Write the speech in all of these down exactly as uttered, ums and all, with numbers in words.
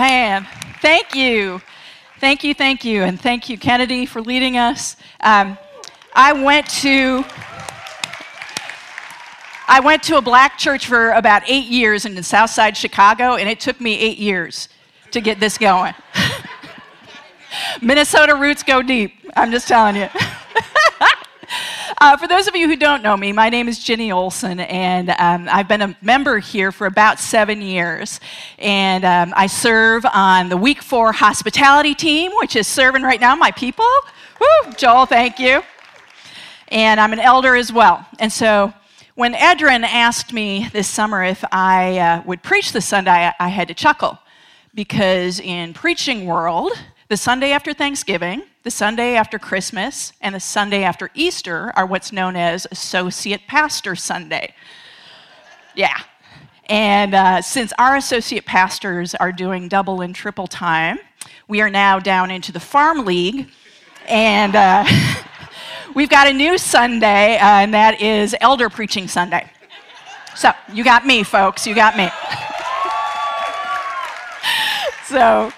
Man, thank you. Thank you, thank you. And thank you, Kennedy, for leading us. Um, I went to... I went to a black church for about eight years in Southside Chicago, and it took me eight years to get this going. Minnesota roots go deep, I'm just telling you. uh, for those of you who don't know me, my name is Ginny Olson, and um, I've been a member here for about seven years. And um, I serve on the Week four hospitality team, which is serving right now my people. Woo, Joel, thank you. And I'm an elder as well. And so... when Edrin asked me this summer if I uh, would preach this Sunday, I, I had to chuckle, because in preaching world, the Sunday after Thanksgiving, the Sunday after Christmas, and the Sunday after Easter are what's known as Associate Pastor Sunday. Yeah. And uh, since our associate pastors are doing double and triple time, we are now down into the Farm League, and... Uh, we've got a new Sunday, uh, and that is Elder Preaching Sunday. So, you got me, folks. You got me. So,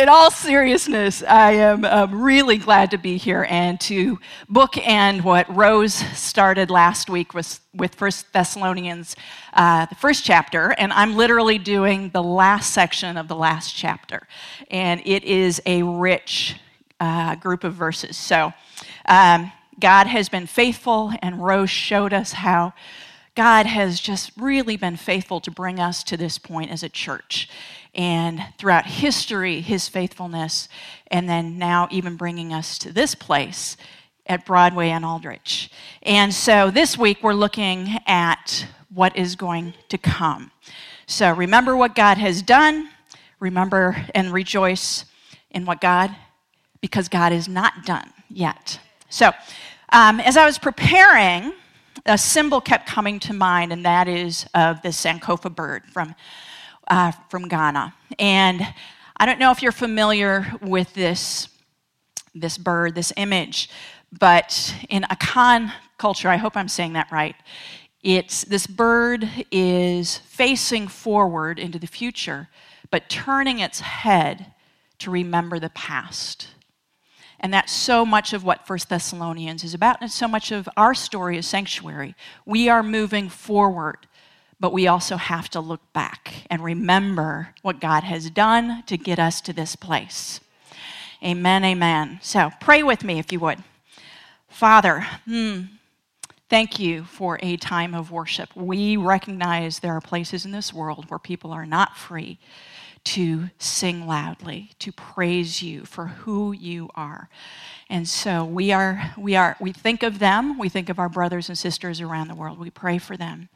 in all seriousness, I am um, really glad to be here and to bookend what Rose started last week was with First Thessalonians, uh, the first chapter, and I'm literally doing the last section of the last chapter, and it is a rich uh, group of verses. So, Um, God has been faithful, and Rose showed us how God has just really been faithful to bring us to this point as a church. And throughout history, his faithfulness, and then now even bringing us to this place at Broadway and Aldrich. And so this week, we're looking at what is going to come. So remember what God has done. Remember and rejoice in what God, because God is not done yet. So, um, as I was preparing, a symbol kept coming to mind, and that is of the Sankofa bird from uh, from Ghana. And I don't know if you're familiar with this this bird, this image, but in Akan culture, I hope I'm saying that right, it's this bird is facing forward into the future, but turning its head to remember the past. And that's so much of what First Thessalonians is about, and so much of our story as Sanctuary. We are moving forward, but we also have to look back and remember what God has done to get us to this place. Amen, amen. So pray with me if you would. Father, mm, thank you for a time of worship. We recognize there are places in this world where people are not free to sing loudly, to praise you for who you are. And so we are, we are, we think of them, we think of our brothers and sisters around the world, we pray for them,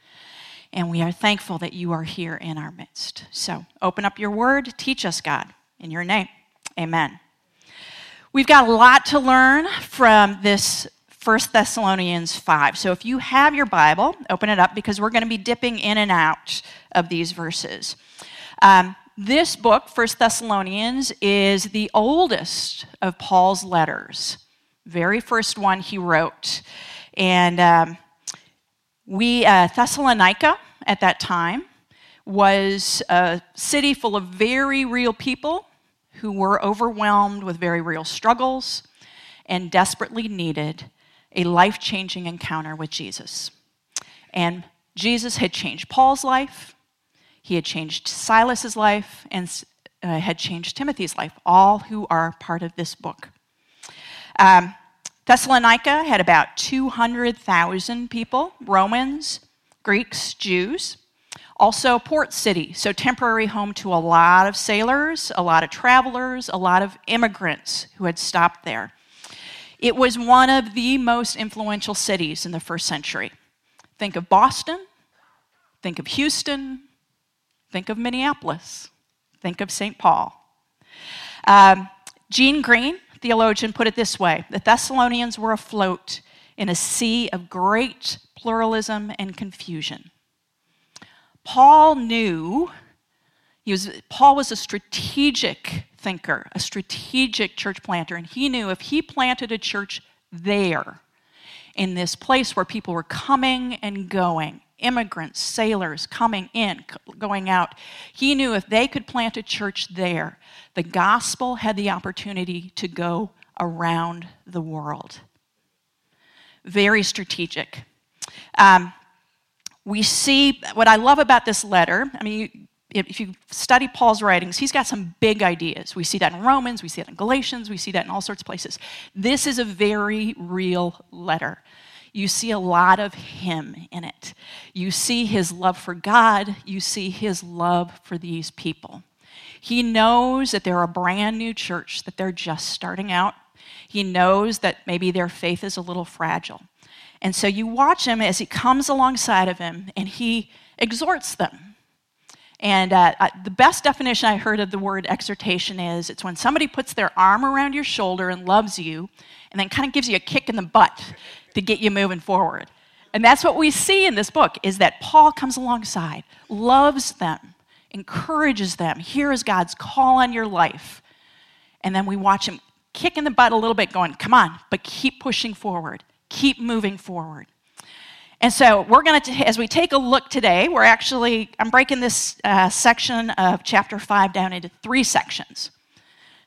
and we are thankful that you are here in our midst. So open up your word, teach us, God, in your name, amen. We've got a lot to learn from this First Thessalonians five. So if you have your Bible, open it up, because we're going to be dipping in and out of these verses. Um, This book, First Thessalonians, is the oldest of Paul's letters, very first one he wrote. And um, we, uh, Thessalonica at that time was a city full of very real people who were overwhelmed with very real struggles and desperately needed a life-changing encounter with Jesus. And Jesus had changed Paul's life. He had changed Silas's life and uh, had changed Timothy's life, all who are part of this book. Um, Thessalonica had about two hundred thousand people, Romans, Greeks, Jews. Also a port city, so temporary home to a lot of sailors, a lot of travelers, a lot of immigrants who had stopped there. It was one of the most influential cities in the first century. Think of Boston, think of Houston, think of Minneapolis. Think of Saint Paul. Um, Gene Green, theologian, put it this way: the Thessalonians were afloat in a sea of great pluralism and confusion. Paul knew, he was, Paul was a strategic thinker, a strategic church planter, and he knew if he planted a church there, in this place where people were coming and going, immigrants, sailors coming in, going out. He knew if they could plant a church there, the gospel had the opportunity to go around the world. Very strategic. Um, we see, what I love about this letter, I mean, you, if you study Paul's writings, he's got some big ideas. We see that in Romans, we see that in Galatians, we see that in all sorts of places. This is a very real letter. You see a lot of him in it. You see his love for God. You see his love for these people. He knows that they're a brand new church, that they're just starting out. He knows that maybe their faith is a little fragile. And so you watch him as he comes alongside of him, and he exhorts them. And uh, the best definition I heard of the word exhortation is it's when somebody puts their arm around your shoulder and loves you and then kind of gives you a kick in the butt to get you moving forward. And that's what we see in this book is that Paul comes alongside, loves them, encourages them. Here is God's call on your life. And then we watch him kick in the butt a little bit going, come on, but keep pushing forward. Keep moving forward. And so we're going to, as we take a look today, we're actually, I'm breaking this uh, section of chapter five down into three sections.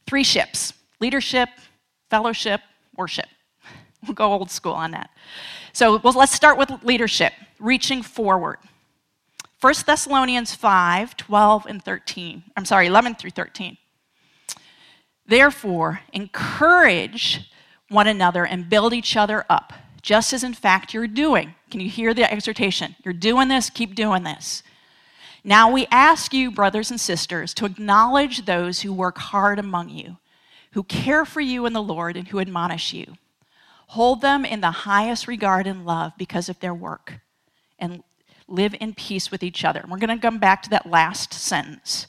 Three ships, leadership, fellowship, worship. We'll go old school on that. So well, let's start with leadership, reaching forward. First Thessalonians five, twelve and thirteen. I'm sorry, eleven through thirteen. Therefore, encourage one another and build each other up, just as in fact you're doing. Can you hear the exhortation? You're doing this, keep doing this. Now we ask you, brothers and sisters, to acknowledge those who work hard among you, who care for you in the Lord and who admonish you. Hold them in the highest regard and love because of their work, and live in peace with each other. And we're going to come back to that last sentence.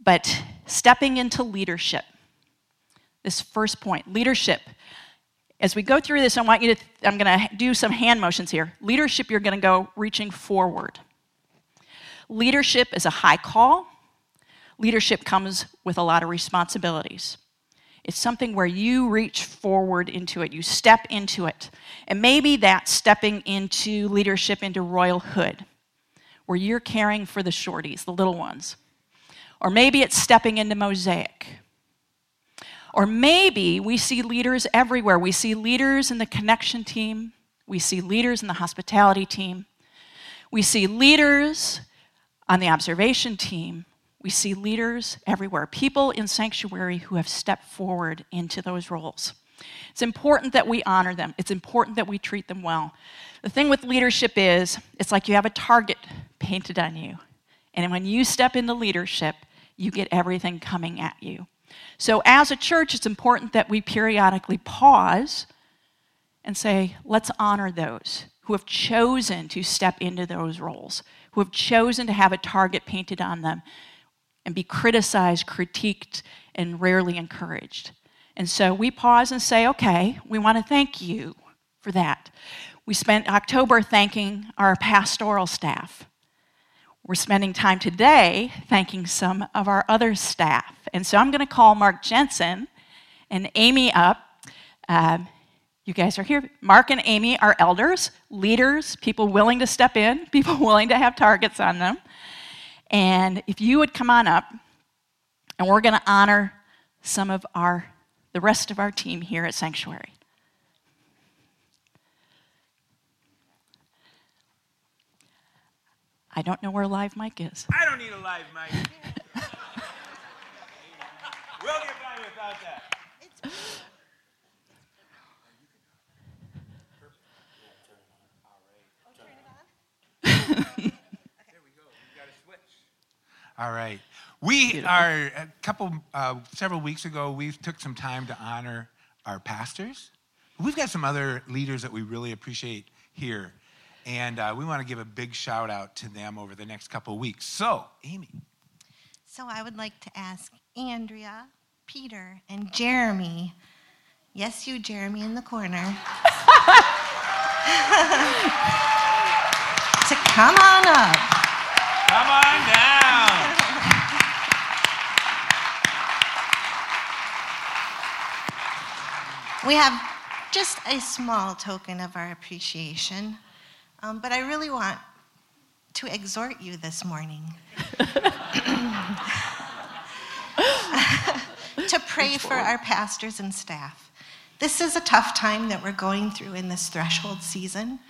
But stepping into leadership, this first point, leadership. As we go through this, I want you to, I'm going to do some hand motions here. Leadership, you're going to go reaching forward. Leadership is a high call. Leadership comes with a lot of responsibilities. It's something where you reach forward into it. You step into it. And maybe that's stepping into leadership into royalhood, where you're caring for the shorties, the little ones. Or maybe it's stepping into mosaic. Or maybe we see leaders everywhere. We see leaders in the connection team. We see leaders in the hospitality team. We see leaders on the observation team. We see leaders everywhere, people in sanctuary who have stepped forward into those roles. It's important that we honor them. It's important that we treat them well. The thing with leadership is, it's like you have a target painted on you. And when you step into leadership, you get everything coming at you. So as a church, it's important that we periodically pause and say, let's honor those who have chosen to step into those roles, who have chosen to have a target painted on them and be criticized, critiqued, and rarely encouraged. And so we pause and say, okay, we want to thank you for that. We spent October thanking our pastoral staff. We're spending time today thanking some of our other staff. And so I'm going to call Mark Jensen and Amy up. Um, you guys are here. Mark and Amy are elders, leaders, people willing to step in, people willing to have targets on them. And if you would come on up, and we're going to honor some of our, the rest of our team here at Sanctuary. I don't know where a live mic is. I don't need a live mic. We'll get by without that. There we go. You got to switch. All right. We Beautiful. are a couple, uh, several weeks ago, we took some time to honor our pastors. We've got some other leaders that we really appreciate here. And uh, we want to give a big shout out to them over the next couple of weeks. So, Amy. So I would like to ask Andrea, Peter, and Jeremy. Yes, you, Jeremy, in the corner. to come on up. Come on down. We have just a small token of our appreciation. Um, but I really want to exhort you this morning. To pray for our pastors and staff. This is a tough time that we're going through in this threshold season,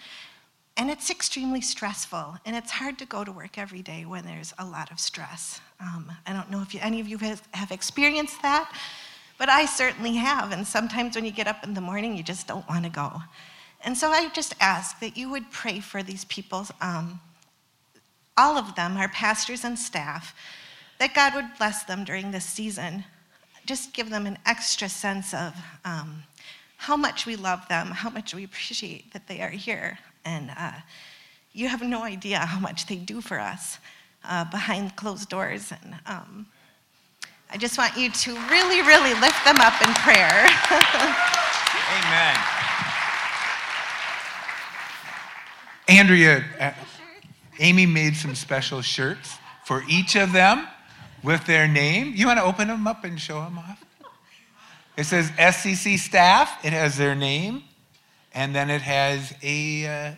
and it's extremely stressful, and it's hard to go to work every day when there's a lot of stress. Um, I don't know if you, any of you have, have experienced that, but I certainly have, and sometimes when you get up in the morning, you just don't want to go. And so I just ask that you would pray for these people, um, all of them, our pastors and staff, that God would bless them during this season. Just give them an extra sense of um, how much we love them, how much we appreciate that they are here. And uh, you have no idea how much they do for us uh, behind closed doors. And um, I just want you to really, really lift them up in prayer. Amen. Andrea, uh, Amy made some special shirts for each of them, with their name. You want to open them up and show them off? It says S C C staff. It has their name. And then it has a uh,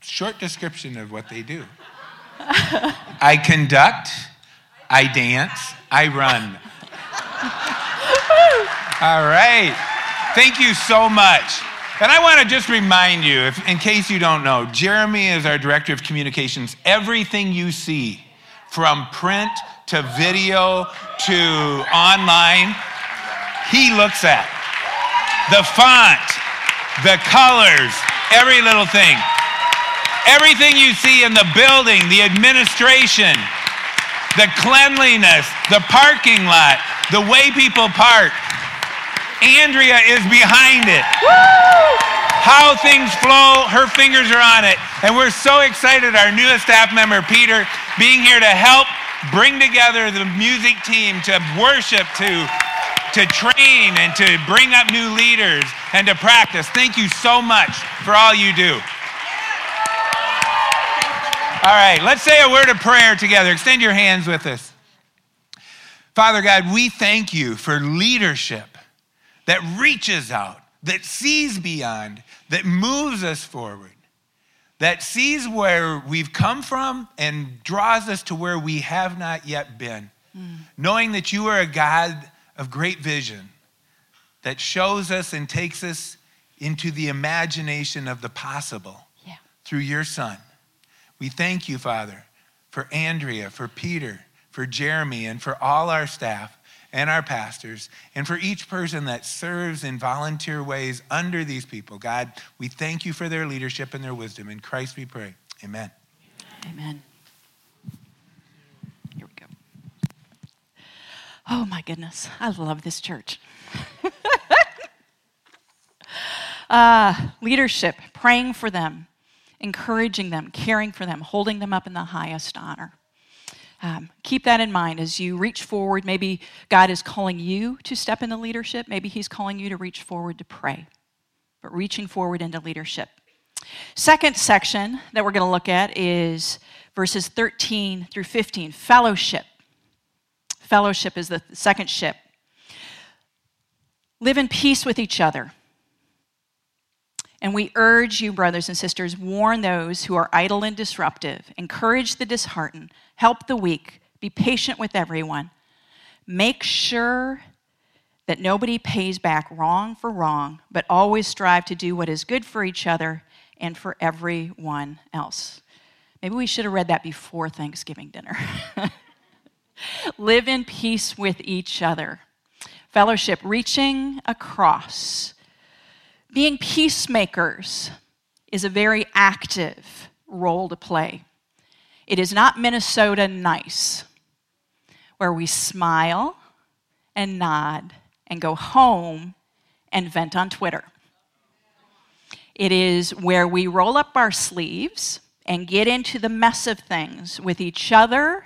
short description of what they do. I conduct. I dance. I run. All right. Thank you so much. And I want to just remind you, if, in case you don't know, Jeremy is our director of communications. Everything you see, from print to video to online, he looks at. The font, the colors, every little thing. Everything you see in the building, the administration, the cleanliness, the parking lot, the way people park. Andrea is behind it. Woo! How things flow, her fingers are on it. And we're so excited, our newest staff member, Peter, being here to help bring together the music team, to worship, to, to train, and to bring up new leaders, and to practice. Thank you so much for all you do. All right, let's say a word of prayer together. Extend your hands with us. Father God, we thank you for leadership that reaches out, that sees beyond, that moves us forward, that sees where we've come from and draws us to where we have not yet been, mm. knowing that you are a God of great vision that shows us and takes us into the imagination of the possible yeah. through your Son. We thank you, Father, for Andrea, for Peter, for Jeremy, and for all our staff and our pastors, and for each person that serves in volunteer ways under these people. God, we thank you for their leadership and their wisdom. In Christ we pray. Amen. Amen. Here we go. Oh, my goodness. I love this church. uh, leadership, praying for them, encouraging them, caring for them, holding them up in the highest honor. Um, keep that in mind as you reach forward. Maybe God is calling you to step into leadership. Maybe he's calling you to reach forward to pray, but reaching forward into leadership. Second section that we're going to look at is verses thirteen through fifteen, fellowship. Fellowship is the second ship. Live in peace with each other. And we urge you, brothers and sisters, warn those who are idle and disruptive, encourage the disheartened, help the weak, be patient with everyone. Make sure that nobody pays back wrong for wrong, but always strive to do what is good for each other and for everyone else. Maybe we should have read that before Thanksgiving dinner. Live in peace with each other. Fellowship, reaching across. Being peacemakers is a very active role to play. It is not Minnesota nice, where we smile and nod and go home and vent on Twitter. It is where we roll up our sleeves and get into the mess of things with each other,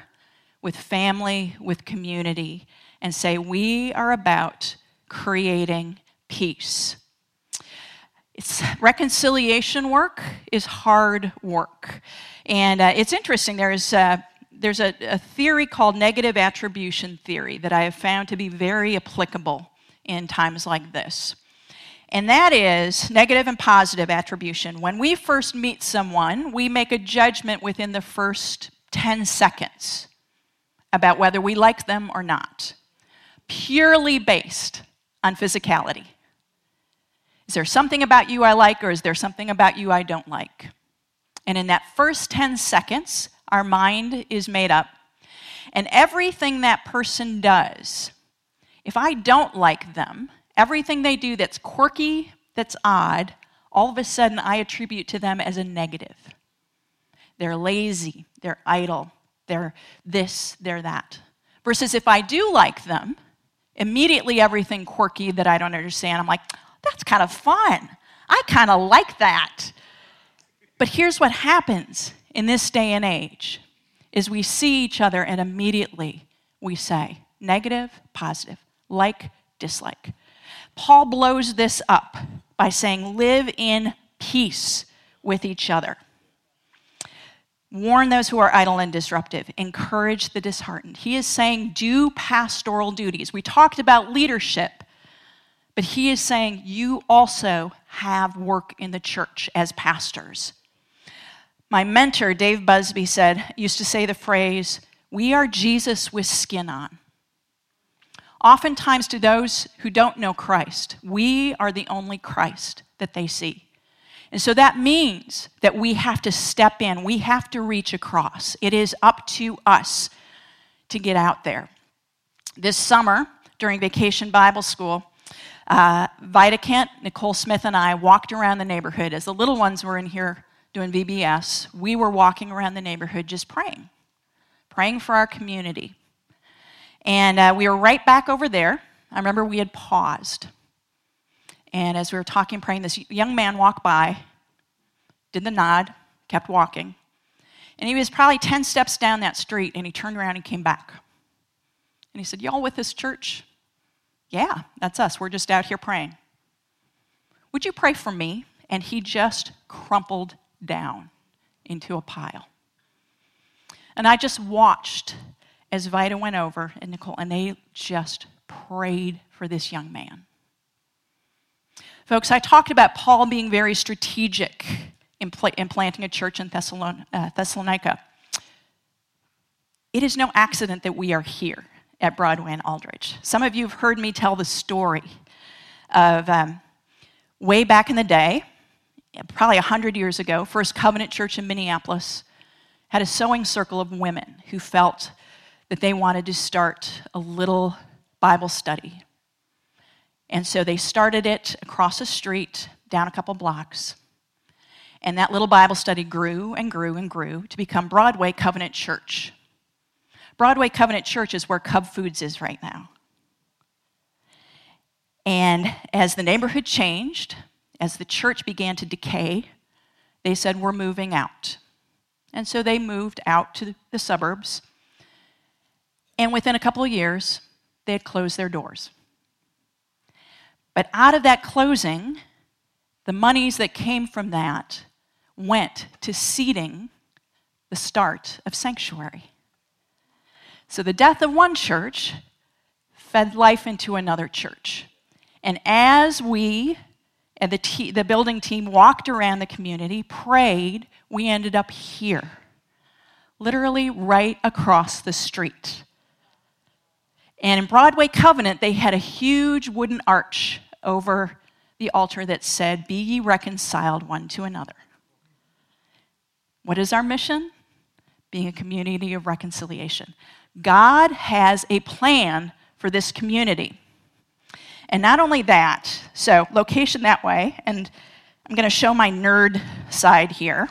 with family, with community, and say, we are about creating peace. It's reconciliation work is hard work. And uh, it's interesting, there's, uh, there's a, a theory called negative attribution theory that I have found to be very applicable in times like this. and that is negative and positive attribution. When we first meet someone, we make a judgment within the first ten seconds about whether we like them or not, purely based on physicality. Is there something about you I like, or is there something about you I don't like? And in that first ten seconds, our mind is made up. And everything that person does, if I don't like them, everything they do that's quirky, that's odd, all of a sudden I attribute to them as a negative. They're lazy, they're idle, they're this, they're that. Versus if I do like them, immediately everything quirky that I don't understand, I'm like, that's kind of fun. I kind of like that. But here's what happens in this day and age, is we see each other and immediately we say negative, positive, like, dislike. Paul blows this up by saying live in peace with each other. Warn those who are idle and disruptive. Encourage the disheartened. He is saying do pastoral duties. We talked about leadership, but he is saying you also have work in the church as pastors. My mentor, Dave Busby, said, used to say the phrase, we are Jesus with skin on. Oftentimes to those who don't know Christ, we are the only Christ that they see. And so that means that we have to step in. We have to reach across. It is up to us to get out there. This summer, during Vacation Bible School, Uh, Vita Kent, Nicole Smith, and I walked around the neighborhood. As the little ones were in here doing V B S, we were walking around the neighborhood just praying, praying for our community. And uh, we were right back over there. I remember we had paused. And as we were talking, praying, this young man walked by, did the nod, kept walking. And he was probably ten steps down that street, and he turned around and came back. And he said, y'all with this church? Yeah, that's us. We're just out here praying. Would you pray for me? And he just crumpled down into a pile. And I just watched as Vita went over and Nicole, and they just prayed for this young man. Folks, I talked about Paul being very strategic in, pl- in planting a church in Thessalon- uh, Thessalonica. It is no accident that we are here at Broadway and Aldridge. Some of you have heard me tell the story of um, way back in the day, probably one hundred years ago, First Covenant Church in Minneapolis had a sewing circle of women who felt that they wanted to start a little Bible study. And so they started it across the street, down a couple blocks, and that little Bible study grew and grew and grew to become Broadway Covenant Church. Broadway Covenant Church is where Cub Foods is right now. And as the neighborhood changed, as the church began to decay, they said, we're moving out. And so they moved out to the suburbs. And within a couple of years, they had closed their doors. But out of that closing, the monies that came from that went to seeding the start of Sanctuary. So the death of one church fed life into another church. And as we, and the, te- the building team, walked around the community, prayed, we ended up here, literally right across the street. And in Broadway Covenant, they had a huge wooden arch over the altar that said, be ye reconciled one to another. What is our mission? Being a community of reconciliation. God has a plan for this community. And not only that, so location that way, and I'm going to show my nerd side here.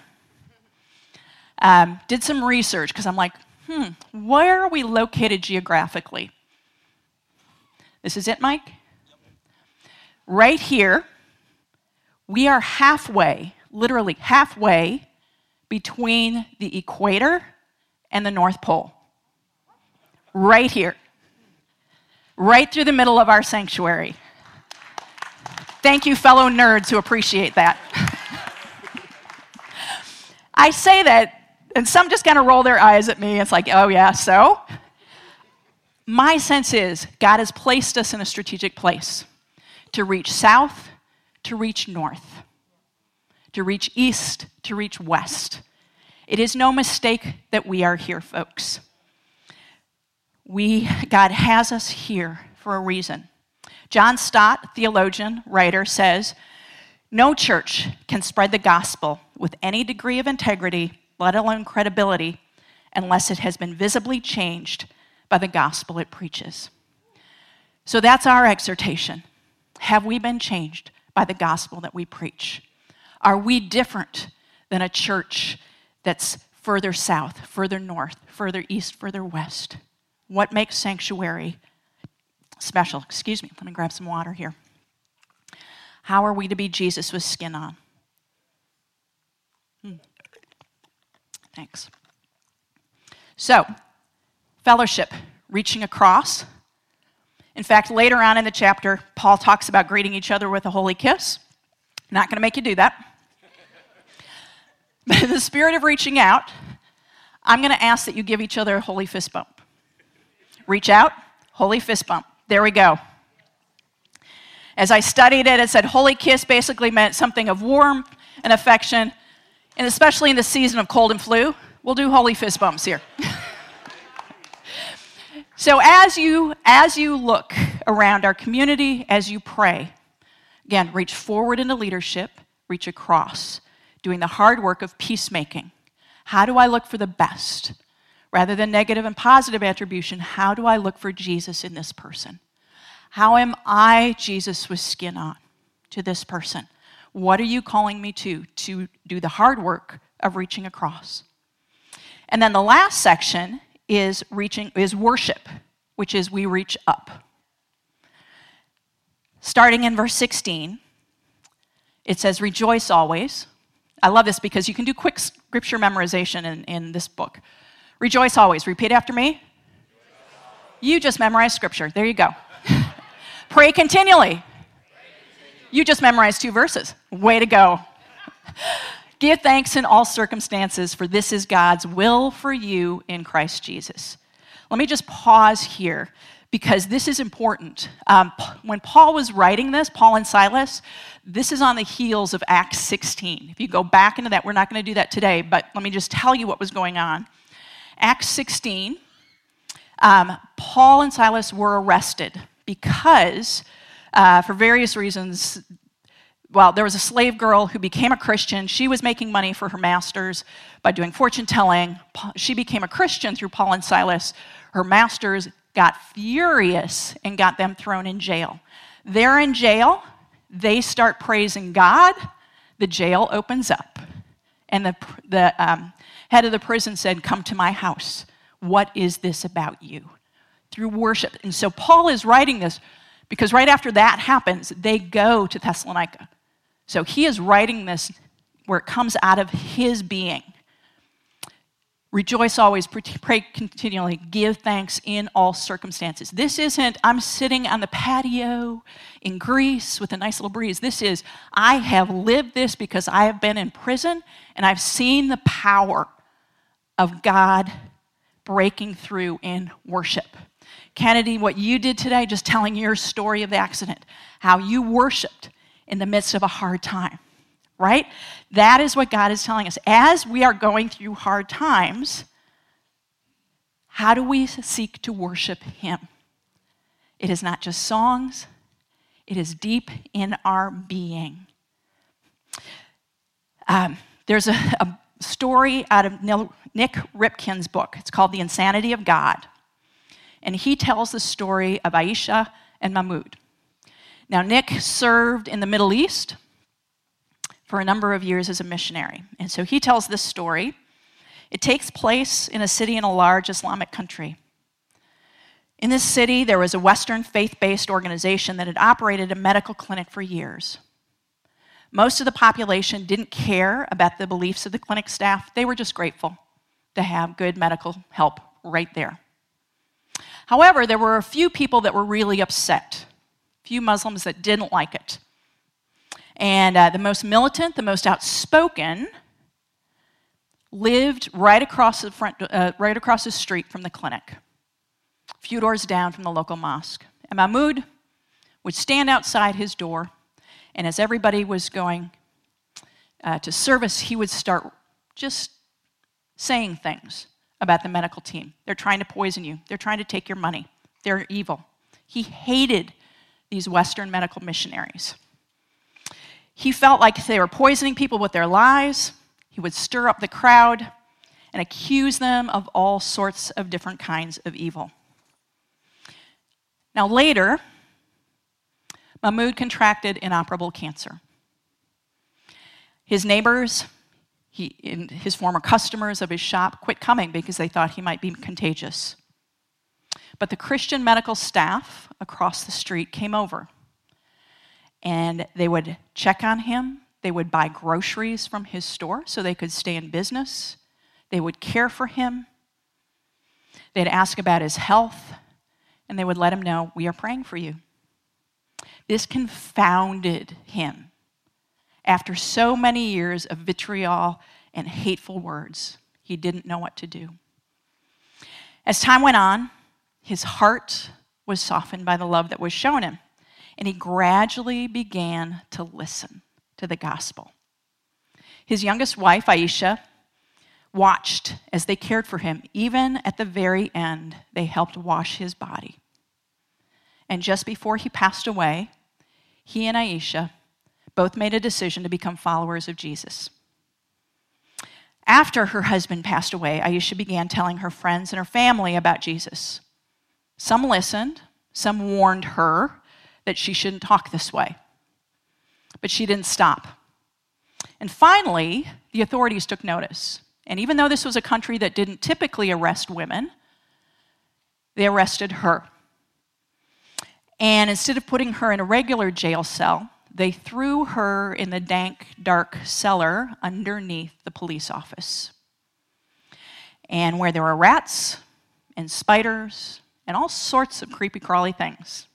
Um, did some research, because I'm like, hmm, where are we located geographically? This is it, Mike? Right here, we are halfway, literally halfway, between the equator and the North Pole. Right here. Right through the middle of our sanctuary. Thank you, fellow nerds who appreciate that. I say that, and some just kind of roll their eyes at me. It's like, oh yeah, so? My sense is God has placed us in a strategic place to reach south, to reach north, to reach east, to reach west. It is no mistake that we are here, folks. We, God has us here for a reason. John Stott, theologian, writer, says, "No church can spread the gospel with any degree of integrity, let alone credibility, unless it has been visibly changed by the gospel it preaches." So that's our exhortation. Have we been changed by the gospel that we preach? Are we different than a church that's further south, further north, further east, further west? What makes Sanctuary special? Excuse me, let me grab some water here. How are we to be Jesus with skin on? Hmm. Thanks. So, fellowship, reaching across. In fact, later on in the chapter, Paul talks about greeting each other with a holy kiss. Not going to make you do that. But in the spirit of reaching out, I'm going to ask that you give each other a holy fist bump. Reach out, holy fist bump. There we go. As I studied it, it said holy kiss basically meant something of warmth and affection, and especially in the season of cold and flu, we'll do holy fist bumps here. So as you, as you look around our community, as you pray, again, reach forward into leadership, reach across, doing the hard work of peacemaking. How do I look for the best? Rather than negative and positive attribution, how do I look for Jesus in this person? How am I Jesus with skin on to this person? What are you calling me to, to do the hard work of reaching across? And then the last section is reaching is worship, which is we reach up. Starting in verse sixteen, it says, "Rejoice always." I love this because you can do quick scripture memorization in, in this book. Rejoice always. Repeat after me. You just memorized scripture. There you go. Pray continually. You just memorized two verses. Way to go. Give thanks in all circumstances, for this is God's will for you in Christ Jesus. Let me just pause here because this is important. Um, when Paul was writing this, Paul and Silas, this is on the heels of Acts sixteen. If you go back into that, we're not going to do that today, but let me just tell you what was going on. Acts sixteen, um, Paul and Silas were arrested because, uh, for various reasons, well, there was a slave girl who became a Christian. She was making money for her masters by doing fortune telling. She became a Christian through Paul and Silas. Her masters got furious and got them thrown in jail. They're in jail. They start praising God. The jail opens up. And the, the um, head of the prison said, "Come to my house. What is this about you?" Through worship. And so Paul is writing this because right after that happens, they go to Thessalonica. So he is writing this where it comes out of his being. Rejoice always, pray continually, give thanks in all circumstances. This isn't, I'm sitting on the patio in Greece with a nice little breeze. This is, I have lived this because I have been in prison and I've seen the power of God breaking through in worship. Kennedy, what you did today, just telling your story of the accident, how you worshiped in the midst of a hard time, right? That is what God is telling us. As we are going through hard times, how do we seek to worship Him? It is not just songs. It is deep in our being. Um, there's a, a story out of Nick Ripkin's book. It's called The Insanity of God. And he tells the story of Aisha and Mahmoud. Now, Nick served in the Middle East for a number of years as a missionary. And so he tells this story. It takes place in a city in a large Islamic country. In this city, there was a Western faith-based organization that had operated a medical clinic for years. Most of the population didn't care about the beliefs of the clinic staff. They were just grateful to have good medical help right there. However, there were a few people that were really upset, a few Muslims that didn't like it. And uh, the most militant, the most outspoken, lived right across the front, uh, right across the street from the clinic, a few doors down from the local mosque. And Mahmoud would stand outside his door And as everybody was going uh, to service, he would start just saying things about the medical team. They're trying to poison you. They're trying to take your money. They're evil. He hated these Western medical missionaries. He felt like they were poisoning people with their lies. He would stir up the crowd and accuse them of all sorts of different kinds of evil. Now later, Mahmoud contracted inoperable cancer. His neighbors, he, and his former customers of his shop quit coming because they thought he might be contagious. But the Christian medical staff across the street came over, and they would check on him. They would buy groceries from his store so they could stay in business. They would care for him. They'd ask about his health, and they would let him know, "We are praying for you." This confounded him after so many years of vitriol and hateful words. He didn't know what to do. As time went on, his heart was softened by the love that was shown him, and he gradually began to listen to the gospel. His youngest wife, Aisha, watched as they cared for him. Even at the very end, they helped wash his body. And just before he passed away, he and Aisha both made a decision to become followers of Jesus. After her husband passed away, Aisha began telling her friends and her family about Jesus. Some listened, some warned her that she shouldn't talk this way. But she didn't stop. And finally, the authorities took notice. And even though this was a country that didn't typically arrest women, they arrested her. And instead of putting her in a regular jail cell, they threw her in the dank, dark cellar underneath the police office. And where there were rats and spiders and all sorts of creepy crawly things.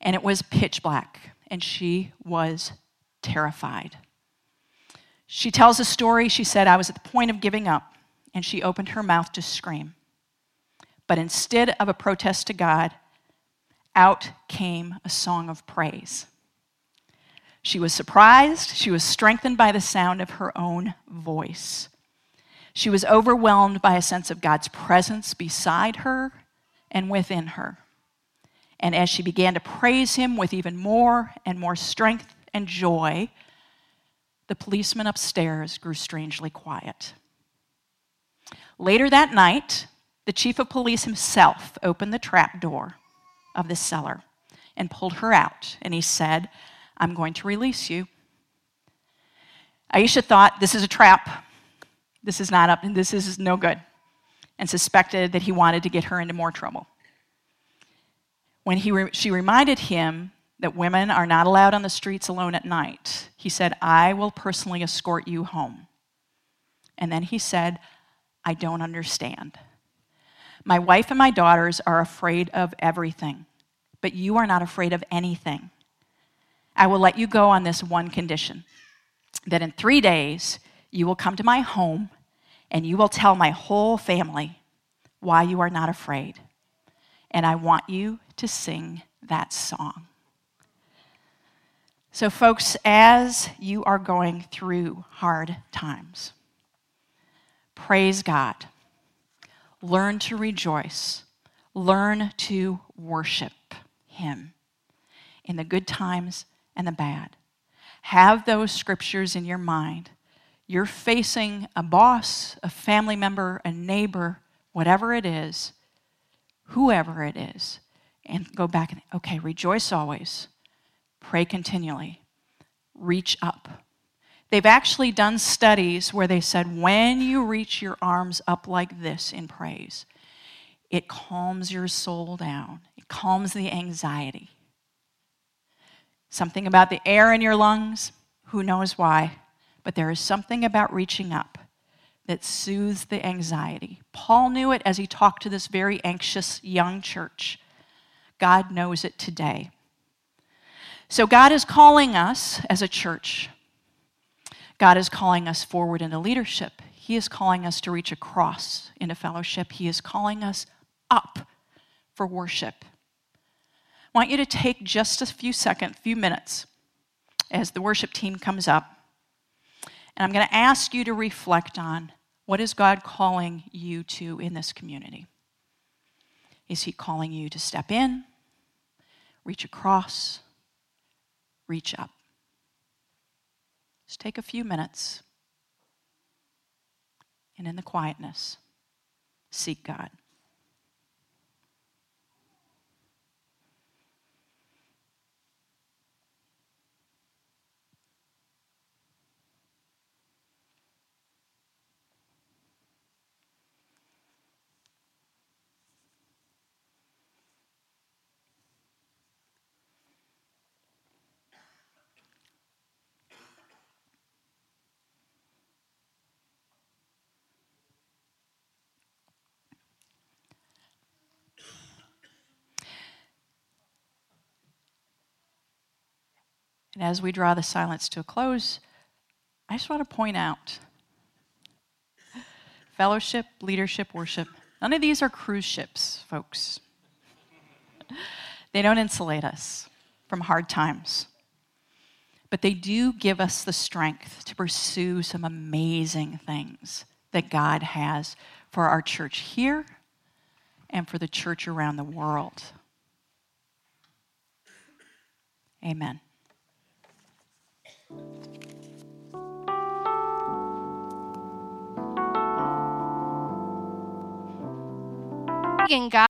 And it was pitch black, and she was terrified. She tells a story. She said, "I was at the point of giving up," and she opened her mouth to scream. But instead of a protest to God, out came a song of praise. She was surprised. She was strengthened by the sound of her own voice. She was overwhelmed by a sense of God's presence beside her and within her. And as she began to praise him with even more and more strength and joy, the policeman upstairs grew strangely quiet. Later that night, the chief of police himself opened the trap door of the cellar and pulled her out. And he said, "I'm going to release you." Aisha thought, this is a trap. This is not up, and this is no good. And suspected that he wanted to get her into more trouble. When he re- she reminded him that women are not allowed on the streets alone at night, he said, "I will personally escort you home." And then he said, "I don't understand. My wife and my daughters are afraid of everything, but you are not afraid of anything. I will let you go on this one condition, that in three days you will come to my home and you will tell my whole family why you are not afraid. And I want you to sing that song." So folks, as you are going through hard times, praise God. Learn to rejoice. Learn to worship him in the good times and the bad. Have those scriptures in your mind. You're facing a boss, a family member, a neighbor, whatever it is, whoever it is, and go back and, okay, rejoice always. Pray continually. Reach up. They've actually done studies where they said when you reach your arms up like this in praise, it calms your soul down. It calms the anxiety. Something about the air in your lungs, who knows why, but there is something about reaching up that soothes the anxiety. Paul knew it as he talked to this very anxious young church. God knows it today. So God is calling us as a church. God is calling us forward into leadership. He is calling us to reach across into fellowship. He is calling us up for worship. I want you to take just a few seconds, few minutes, as the worship team comes up. And I'm going to ask you to reflect on, what is God calling you to in this community? Is he calling you to step in, reach across, reach up? Just take a few minutes, and in the quietness, seek God. And as we draw the silence to a close, I just want to point out, fellowship, leadership, worship, none of these are cruise ships, folks. They don't insulate us from hard times. But they do give us the strength to pursue some amazing things that God has for our church here and for the church around the world. Amen. God.